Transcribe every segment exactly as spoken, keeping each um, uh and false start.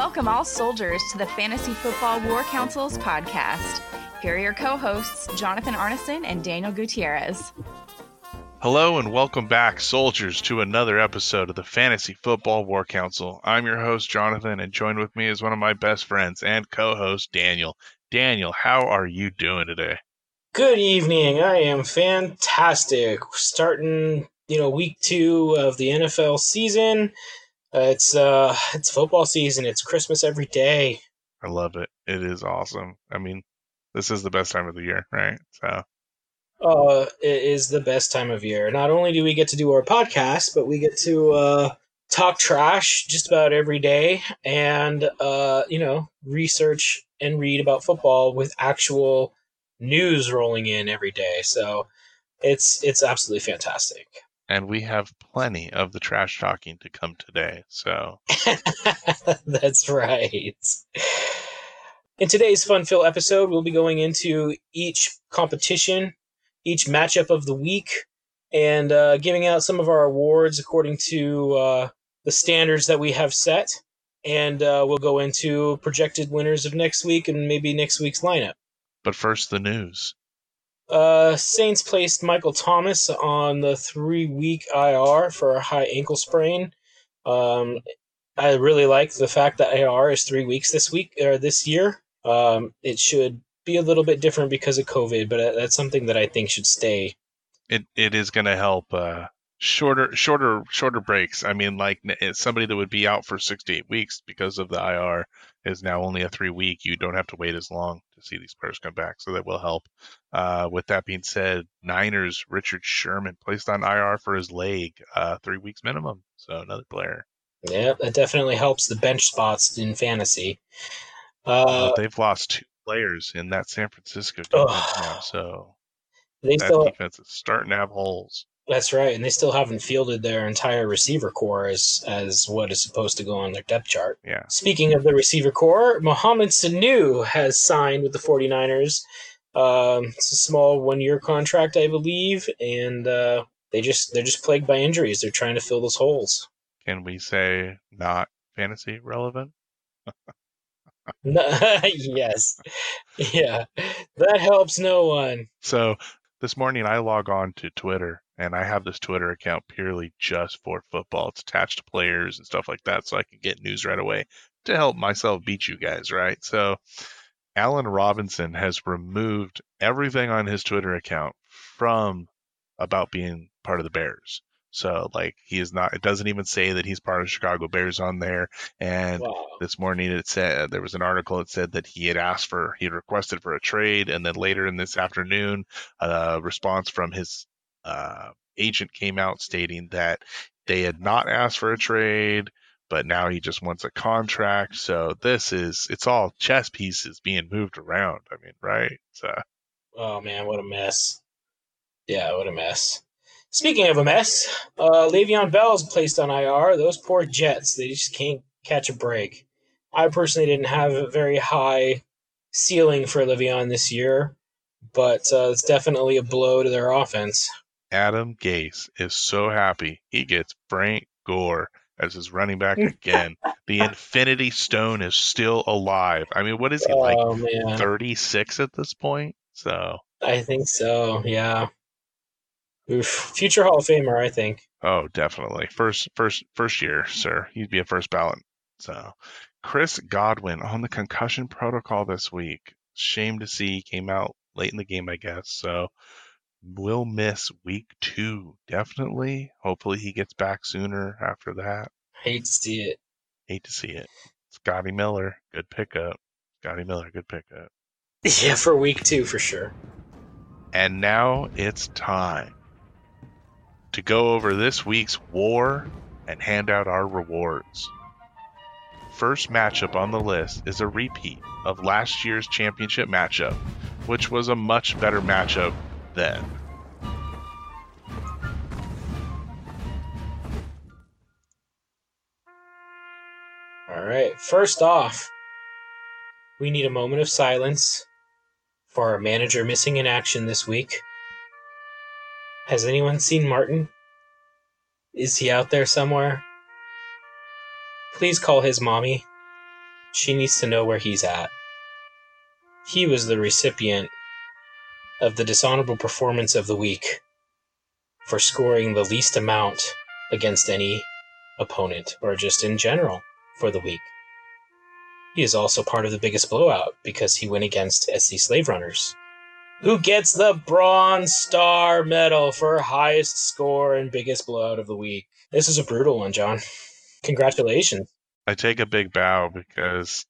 Welcome all soldiers to the Fantasy Football War Council's podcast. Here are your co-hosts, Jonathan Arneson and Daniel Gutierrez. Hello and welcome back, soldiers, to another episode of the Fantasy Football War Council. I'm your host, Jonathan, and joined with me is one of my best friends and co-host, Daniel. Daniel, how are you doing today? Good evening. I am fantastic. We're starting, you know, week two of the N F L season. Uh, it's uh, it's football season. It's Christmas every day. I love it. It is awesome. I mean, this is the best time of the year, right? So. Uh, it is the best time of year. Not only do we get to do our podcast, but we get to uh, talk trash just about every day and, uh, you know, research and read about football with actual news rolling in every day. So it's it's absolutely fantastic. And we have plenty of the trash talking to come today. So that's right. In today's fun-filled episode, we'll be going into each competition, each matchup of the week, and uh, giving out some of our awards according to uh, the standards that we have set. And uh, we'll go into projected winners of next week and maybe next week's lineup. But first, the news. Uh, Saints placed Michael Thomas on the three-week I R for a high ankle sprain. Um, I really like the fact that I R is three weeks this week or this year. Um, it should be a little bit different because of COVID, but that's something that I think should stay. It it is going to help uh, shorter shorter shorter breaks. I mean, like somebody that would be out for six to eight weeks because of the I R is now only a three week. You don't have to wait as long to see these players come back, so that will help. Uh, with that being said, Niners Richard Sherman placed on I R for his leg, uh, three weeks minimum. So another player. Yeah, that definitely helps the bench spots in fantasy. Uh, uh, they've lost two players in that San Francisco defense uh, now, so they that still, defense is starting to have holes. That's right, and they still haven't fielded their entire receiver core as, as what is supposed to go on their depth chart. Yeah. Speaking of the receiver core, Mohamed Sanu has signed with the 49ers. Um, it's a small one-year contract, I believe, and uh, they just they're just plagued by injuries. They're trying to fill those holes. Can we say not fantasy relevant? No, yes. Yeah. That helps no one. So this morning I log on to Twitter, and I have this Twitter account purely just for football. It's attached to players and stuff like that, so I can get news right away to help myself beat you guys, right? So Alan Robinson has removed everything on his Twitter account from about being part of the Bears. So, like, he is not, it doesn't even say that he's part of Chicago Bears on there. And wow. This morning it said, there was an article that said that he had asked for, he had requested for a trade. And then later in this afternoon, a response from his uh, agent came out stating that they had not asked for a trade, but now he just wants a contract. So this is, it's all chess pieces being moved around. I mean, right? So. Oh, man, what a mess. Yeah, what a mess. Speaking of a mess, uh, Le'Veon Bell is placed on I R. Those poor Jets, they just can't catch a break. I personally didn't have a very high ceiling for Le'Veon this year, but uh, it's definitely a blow to their offense. Adam Gase is so happy he gets Frank Gore as his running back again. The Infinity Stone is still alive. I mean, what is he, like oh, man. thirty-six at this point? So I think so, yeah. Future Hall of Famer, I think. Oh, definitely. First first, first year, sir. He'd be a first ballot. So, Chris Godwin on the concussion protocol this week. Shame to see. He came out late in the game, I guess. So, we'll miss week two, definitely. Hopefully, he gets back sooner after that. Hate to see it. Hate to see it. Scotty Miller, good pickup. Scotty Miller, good pickup. Yeah, for week two, for sure. And now it's time to go over this week's war and hand out our rewards. First matchup on the list is a repeat of last year's championship matchup, which was a much better matchup then. All right, first off, we need a moment of silence for our manager missing in action this week. Has anyone seen Martin? Is he out there somewhere? Please call his mommy. She needs to know where he's at. He was the recipient of the dishonorable performance of the week for scoring the least amount against any opponent, or just in general for the week. He is also part of the biggest blowout because he went against S C Slave Runners, who gets the Bronze Star Medal for highest score and biggest blowout of the week. This is a brutal one, John. Congratulations. I take a big bow because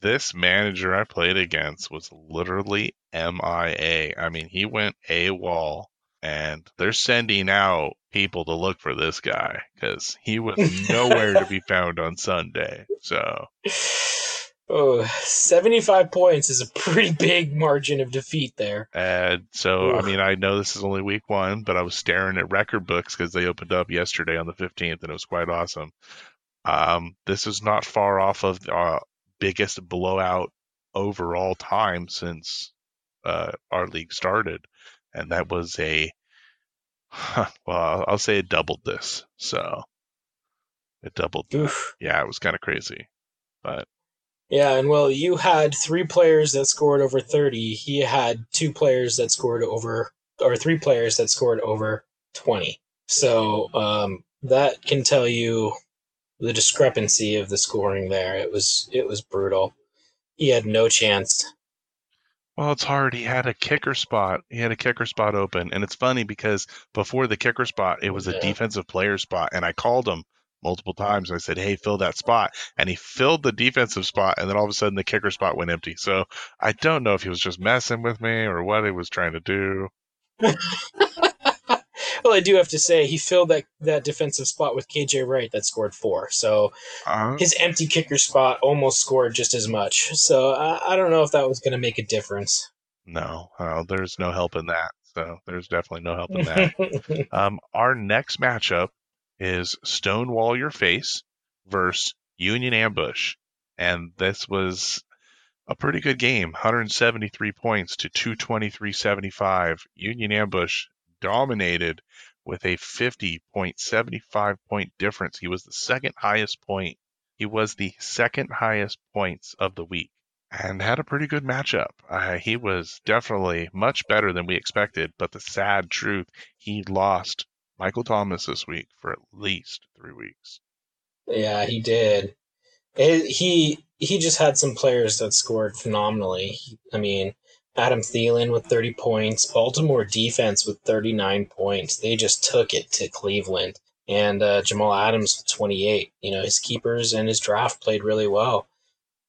this manager I played against was literally M I A. I mean, he went AWOL, and they're sending out people to look for this guy because he was nowhere to be found on Sunday. So... Oh, seventy-five points is a pretty big margin of defeat there. And so, Ooh. I mean, I know this is only week one, but I was staring at record books because they opened up yesterday on the fifteenth, and it was quite awesome. Um, this is not far off of the uh, biggest blowout overall time since uh, our league started. And that was a, well, I'll say it doubled this. So it doubled. Yeah, it was kind of crazy, but. Yeah, and well, you had three players that scored over thirty. He had two players that scored over, or three players that scored over twenty. So um, that can tell you the discrepancy of the scoring there. It was it was brutal. He had no chance. Well, it's hard. He had a kicker spot. He had a kicker spot open, and it's funny because before the kicker spot, it was yeah. a defensive player spot, and I called him multiple times. I said, hey, fill that spot. And he filled the defensive spot, and then all of a sudden the kicker spot went empty. So I don't know if he was just messing with me or what he was trying to do. Well, I do have to say he filled that, that defensive spot with K J Wright that scored four. So uh, his empty kicker spot almost scored just as much. So I, I don't know if that was going to make a difference. No, uh, there's no help in that. So there's definitely no help in that. um, our next matchup is Stonewall Your Face versus Union Ambush. And this was a pretty good game. one hundred seventy-three points to two twenty-three seventy-five. Union Ambush dominated with a fifty point seven five point difference. He was the second highest point. He was the second highest points of the week and had a pretty good matchup. Uh, he was definitely much better than we expected, but the sad truth, he lost Michael Thomas this week for at least three weeks. Yeah, he did. It, he he just had some players that scored phenomenally. I mean, Adam Thielen with thirty points, Baltimore defense with thirty-nine points. They just took it to Cleveland. And uh, Jamal Adams with twenty-eight. You know, his keepers and his draft played really well.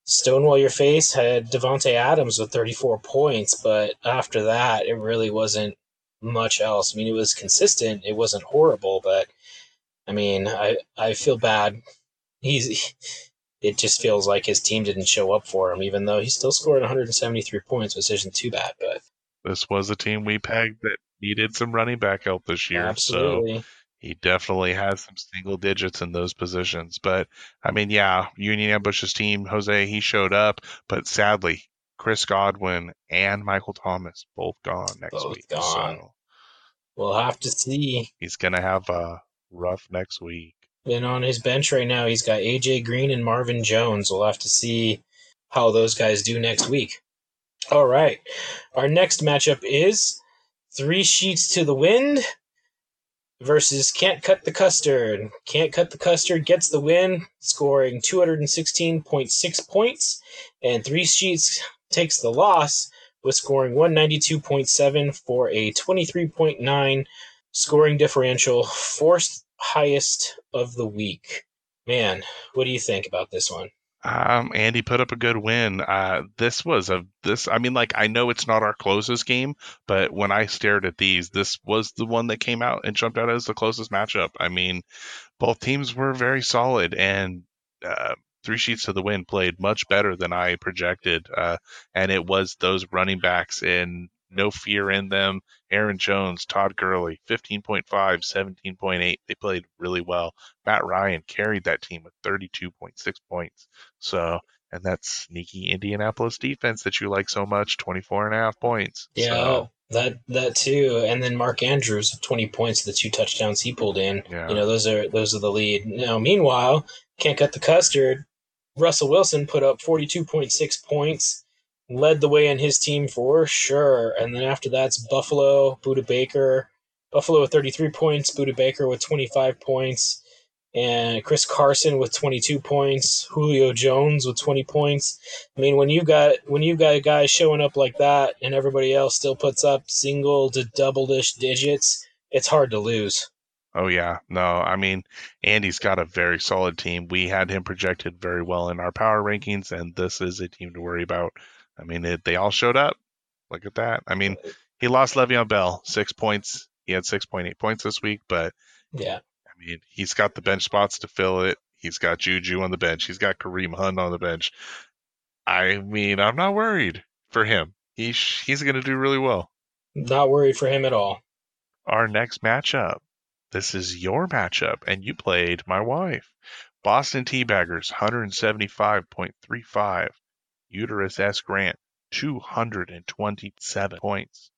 Stonewall Your Face had Devontae Adams with thirty-four points, but after that, it really wasn't much else. I mean, it was consistent. It wasn't horrible, but I mean, I, I feel bad. He's, it just feels like his team didn't show up for him, even though he still scored one hundred seventy-three points, which isn't too bad. But this was a team we pegged that needed some running back help this year. Absolutely. So he definitely has some single digits in those positions. But I mean, yeah, Union Ambush's team, Jose, he showed up, but sadly, Chris Godwin and Michael Thomas both gone next both week. Gone. So we'll have to see. He's going to have a rough next week. And on his bench right now, he's got A J Green and Marvin Jones. We'll have to see how those guys do next week. All right. Our next matchup is Three Sheets to the Wind versus Can't Cut the Custard. Can't Cut the Custard gets the win, scoring two hundred sixteen point six points, and Three Sheets takes the loss with scoring one ninety-two point seven for a twenty-three point nine scoring differential, fourth highest of the week. Man, what do you think about this one? Um, Andy put up a good win. Uh, this was a, this, I mean, like, I know it's not our closest game, but when I stared at these, this was the one that came out and jumped out as the closest matchup. I mean, both teams were very solid, and uh, Three Sheets to the Wind played much better than I projected. Uh, and it was those running backs in no fear in them. Aaron Jones, Todd Gurley, fifteen point five, seventeen point eight. They played really well. Matt Ryan carried that team with thirty-two point six points. So, and that sneaky Indianapolis defense that you like so much, twenty-four and a half points. Yeah, so. that that too. And then Mark Andrews with twenty points, the two touchdowns he pulled in. Yeah. You know, those are those are the lead. Now, meanwhile, Can't Cut the Custard Russell Wilson put up forty-two point six points, led the way in his team for sure. And then after that's Buffalo, Buda Baker. Buffalo with thirty-three points, Buda Baker with twenty-five points, and Chris Carson with twenty-two points, Julio Jones with twenty points. I mean, when you've got when you've got a guy showing up like that and everybody else still puts up single to double-ish digits, it's hard to lose. Oh, yeah. No, I mean, Andy's got a very solid team. We had him projected very well in our power rankings, and this is a team to worry about. I mean, it, they all showed up. Look at that. I mean, he lost Le'Veon Bell, six points. He had six point eight points this week, but yeah, I mean, he's got the bench spots to fill it. He's got Juju on the bench. He's got Kareem Hunt on the bench. I mean, I'm not worried for him. He sh- he's going to do really well. Not worried for him at all. Our next matchup. This is your matchup, and you played my wife. Boston Teabaggers, one seventy-five point three five. Uterus S. Grant, two hundred twenty-seven points.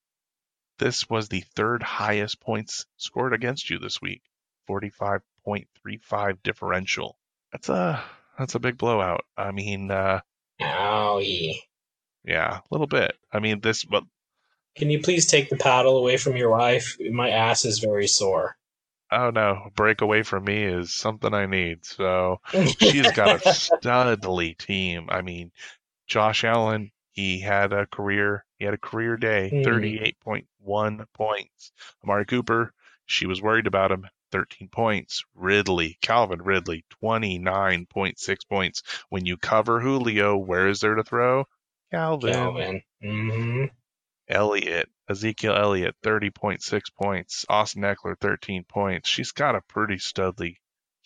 This was the third highest points scored against you this week. forty-five point three five differential. That's a that's a big blowout. I mean, uh... Oh, yeah. Yeah, a little bit. I mean, this... But, can you please take the paddle away from your wife? My ass is very sore. Oh no, break away from me is something I need. So she's got a studly team. I mean, Josh Allen, he had a career, he had a career day, mm. thirty-eight point one points. Amari Cooper, she was worried about him, thirteen points. Ridley, Calvin Ridley, twenty-nine point six points. When you cover Julio, where is there to throw? Calvin. Calvin. Mm-hmm. Elliott, Ezekiel Elliott, thirty point six points. Austin Eckler, thirteen points. She's got a pretty studly,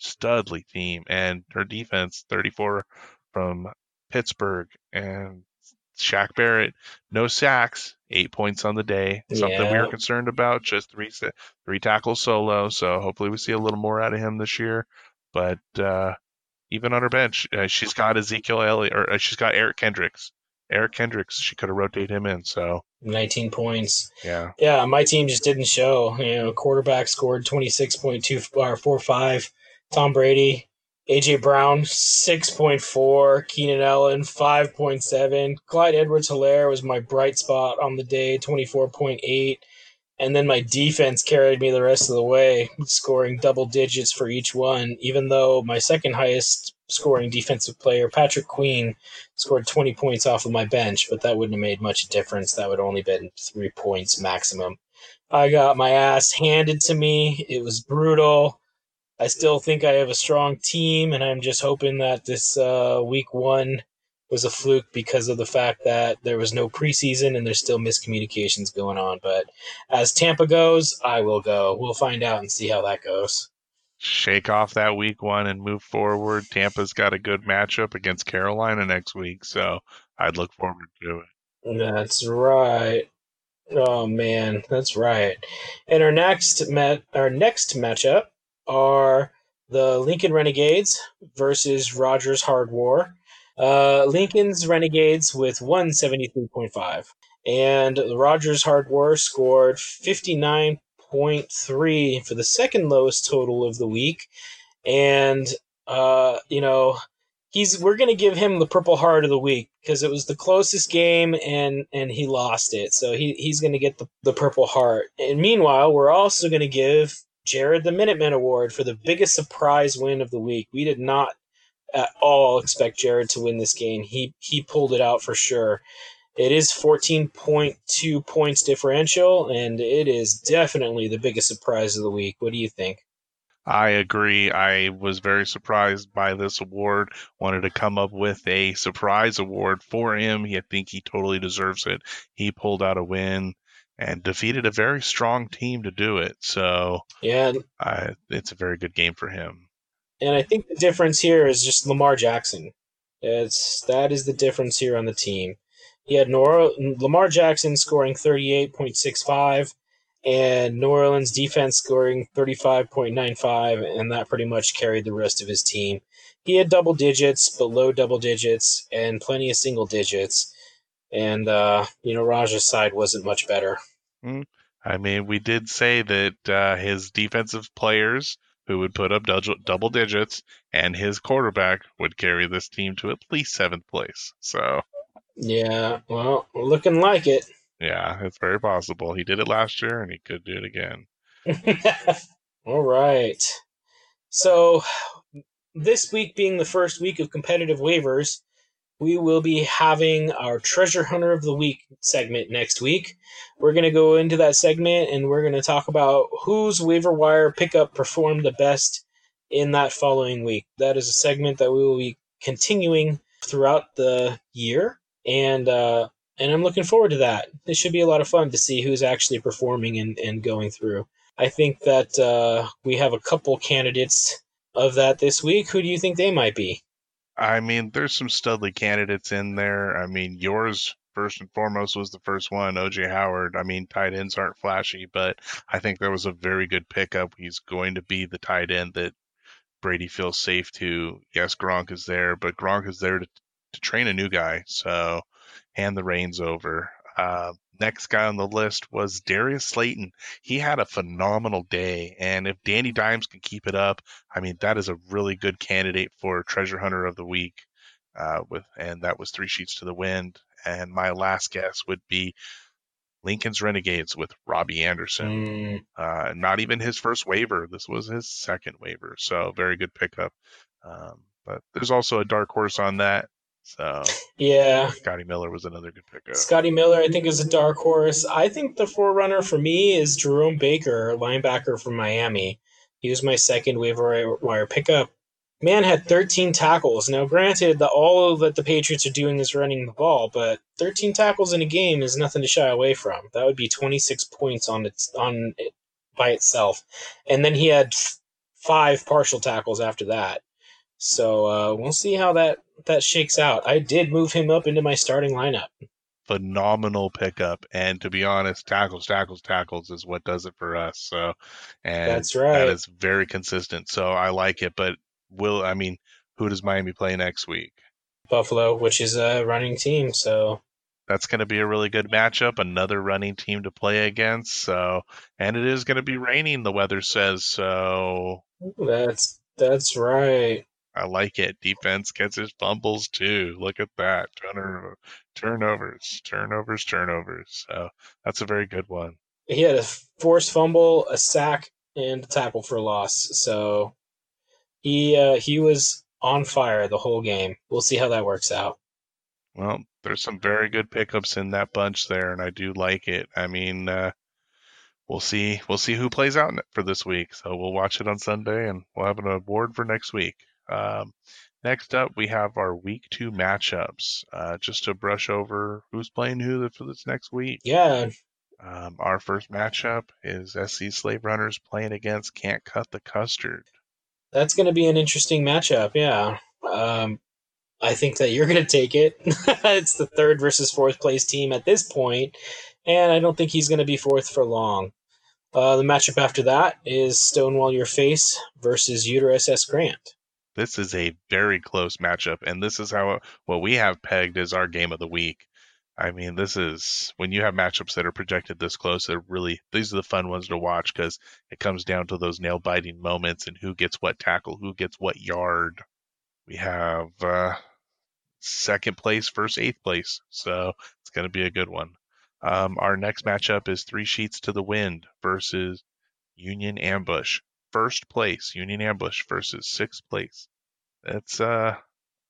studly team. And her defense, thirty-four from Pittsburgh. And Shaq Barrett, no sacks, eight points on the day. Something yeah. we were concerned about, just three three tackles solo. So hopefully we see a little more out of him this year. But uh, even on her bench, uh, she's got Ezekiel Elliott, or uh, she's got Eric Kendricks. Eric Kendricks, she could have rotated him in, so. nineteen points. Yeah. Yeah, my team just didn't show. You know, quarterback scored twenty-six point two, or four five. Tom Brady, A J. Brown, six point four. Keenan Allen, five point seven. Clyde Edwards-Helaire was my bright spot on the day, twenty-four point eight. And then my defense carried me the rest of the way, scoring double digits for each one, even though my second highest scoring defensive player, Patrick Queen, scored twenty points off of my bench, but that wouldn't have made much difference. That would only have been three points maximum. I got my ass handed to me. It was brutal. I still think I have a strong team, and I'm just hoping that this uh, week one was a fluke because of the fact that there was no preseason and there's still miscommunications going on. But as Tampa goes, I will go. We'll find out and see how that goes. Shake off that week one and move forward. Tampa's got a good matchup against Carolina next week, so I'd look forward to it. That's right. Oh, man, that's right. And our next met, our next matchup are the Lincoln Renegades versus Rogers Hard War. Uh, Lincoln's Renegades with one seventy-three point five, and the Rogers Hard War scored fifty-nine point three for the second lowest total of the week. And, uh, you know, he's we're going to give him the Purple Heart of the Week because it was the closest game and, and he lost it. So he, he's going to get the, the Purple Heart. And meanwhile, we're also going to give Jared the Minuteman Award for the biggest surprise win of the week. We did not at all expect Jared to win this game. He he pulled it out for sure. It is fourteen point two points differential, and it is definitely the biggest surprise of the week. What do you think? I agree. I was very surprised by this award. Wanted to come up with a surprise award for him. I think he totally deserves it. He pulled out a win and defeated a very strong team to do it. So yeah, I, it's a very good game for him. And I think the difference here is just Lamar Jackson. It's, that is the difference here on the team. He had Nora, Lamar Jackson scoring thirty-eight point six five and New Orleans defense scoring thirty-five point nine five, and that pretty much carried the rest of his team. He had double digits, but low double digits, and plenty of single digits. And, uh, you know, Raj's side wasn't much better. I mean, we did say that uh, his defensive players who would put up double digits, and his quarterback would carry this team to at least seventh place. So, yeah, well, we're looking like it. Yeah, it's very possible. He did it last year, and he could do it again. All right. So, this week being the first week of competitive waivers, we will be having our Treasure Hunter of the Week segment next week. We're going to go into that segment, and we're going to talk about whose waiver wire pickup performed the best in that following week. That is a segment that we will be continuing throughout the year, and uh, and I'm looking forward to that. It should be a lot of fun to see who's actually performing and, and going through. I think that uh, we have a couple candidates of that this week. Who do you think they might be? I mean, there's some studly candidates in there. I mean, yours, first and foremost, was the first one, O J Howard. I mean, tight ends aren't flashy, but I think that was a very good pickup. He's going to be the tight end that Brady feels safe to. Yes, Gronk is there, but Gronk is there to, to train a new guy, so hand the reins over. Uh, next guy on the list was Darius Slayton. He had a phenomenal day, and if Danny Dimes can keep it up, I mean, that is a really good candidate for Treasure Hunter of the Week. Uh, with and that was Three Sheets to the Wind. And my last guess would be Lincoln's Renegades with Robbie Anderson. Mm. Uh, not even his first waiver. This was his second waiver, so very good pickup. Um, but there's also a dark horse on that. So yeah, Scotty Miller was another good pickup. Scotty Miller, I think, is a dark horse. I think the forerunner for me is Jerome Baker, linebacker from Miami. He was my second waiver wire pickup. Man had thirteen tackles. Now, granted, that all that the Patriots are doing is running the ball, but thirteen tackles in a game is nothing to shy away from. That would be twenty-six points on its on it by itself. And then he had five partial tackles after that. So uh, we'll see how that, that shakes out. I did move him up into my starting lineup. Phenomenal pickup. And to be honest, tackles, tackles, tackles is what does it for us. So, and that's right. That is very consistent. So I like it. But will, I mean, who does Miami play next week? Buffalo, which is a running team. So that's going to be a really good matchup. Another running team to play against. So, and it is going to be raining, the weather says. So that's, that's right. I like it. Defense gets his fumbles, too. Look at that. Turnover, turnovers, turnovers, turnovers. So that's a very good one. He had a forced fumble, a sack, and a tackle for loss. So he uh, he was on fire the whole game. We'll see how that works out. Well, there's some very good pickups in that bunch there, and I do like it. I mean, uh, we'll see. We'll see who plays out for this week. So we'll watch it on Sunday, and we'll have an award for next week. Um, next up, we have our week two matchups, uh, just to brush over who's playing who for this next week. Yeah. Um, our first matchup is S C Slave Runners playing against Can't Cut the Custard. That's going to be an interesting matchup. Yeah. Um, I think that you're going to take it. It's the third versus fourth place team at this point, and I don't think he's going to be fourth for long. Uh, the matchup after that is Stonewall Your Face versus Uterus S. Grant. This is a very close matchup, and this is how what we have pegged as our game of the week. I mean, this is when you have matchups that are projected this close. They're really these are the fun ones to watch because it comes down to those nail biting moments and who gets what tackle, who gets what yard. We have uh, second place versus eighth place, so it's going to be a good one. Um, our next matchup is Three Sheets to the Wind versus Union Ambush. First place, Union Ambush versus sixth place. That's uh,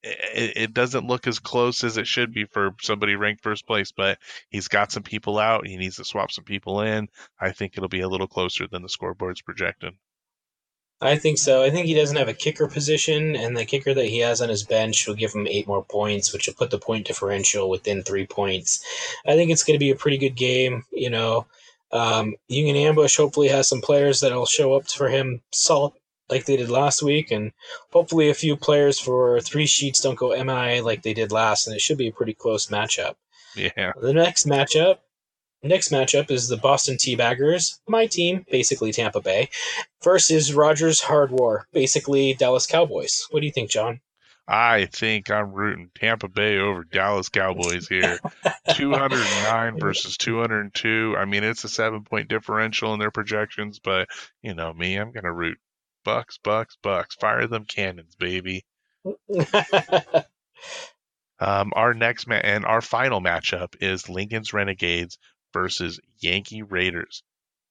it, it doesn't look as close as it should be for somebody ranked first place, but he's got some people out. He needs to swap some people in. I think it'll be a little closer than the scoreboard's projected. I think so. I think he doesn't have a kicker position, and the kicker that he has on his bench will give him eight more points, which will put the point differential within three points. I think it's going to be a pretty good game, you know. Um, Union Ambush hopefully has some players that will show up for him solid like they did last week, and hopefully a few players for Three Sheets don't go M I A like they did last, and it should be a pretty close matchup. Yeah. The next matchup next matchup is the Boston Teabaggers, my team, basically Tampa Bay, versus Rogers Hard War, basically Dallas Cowboys. What do you think, John? I think I'm rooting Tampa Bay over Dallas Cowboys here. two hundred nine versus two hundred two. I mean, it's a seven-point differential in their projections, but, you know me, I'm going to root Bucks, Bucks, Bucks. Fire them cannons, baby. um, our next ma- and our final matchup is Lincoln's Renegades versus Yankee Raiders.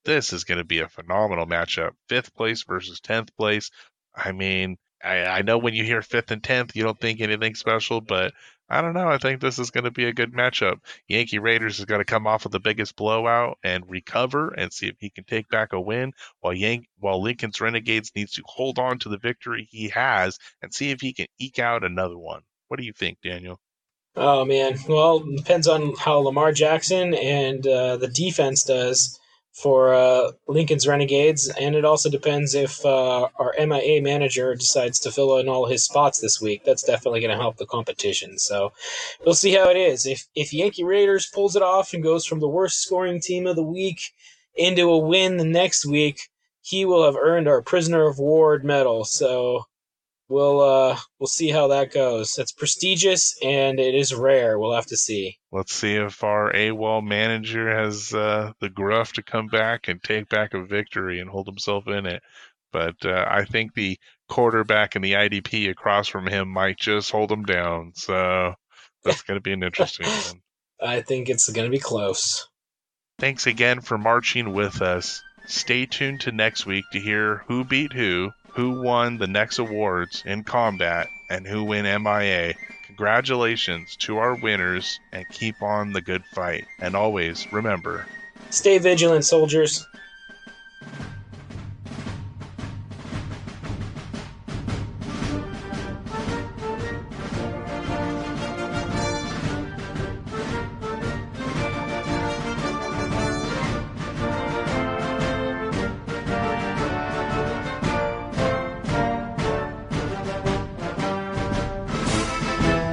This is going to be a phenomenal matchup. Fifth place versus tenth place. I mean, I, I know when you hear fifth and tenth, you don't think anything special, but I don't know. I think this is going to be a good matchup. Yankee Raiders is going to come off of the biggest blowout and recover and see if he can take back a win, while Yank, while Lincoln's Renegades needs to hold on to the victory he has and see if he can eke out another one. What do you think, Daniel? Oh, man. Well, it depends on how Lamar Jackson and uh, the defense does for uh, Lincoln's Renegades, and it also depends if uh, our M I A manager decides to fill in all his spots this week. That's definitely going to help the competition. So we'll see how it is. If if Yankee Raiders pulls it off and goes from the worst scoring team of the week into a win the next week, he will have earned our Prisoner of War medal. So we'll uh, we'll see how that goes. It's prestigious and it is rare. We'll have to see. Let's see if our AWOL manager has uh, the gruff to come back and take back a victory and hold himself in it. But uh, I think the quarterback and the I D P across from him might just hold him down. So that's going to be an interesting one. I think it's going to be close. Thanks again for marching with us. Stay tuned to next week to hear who beat who, who won the next awards in combat, and who win M I A. Congratulations to our winners, and keep on the good fight. And always remember, stay vigilant, soldiers.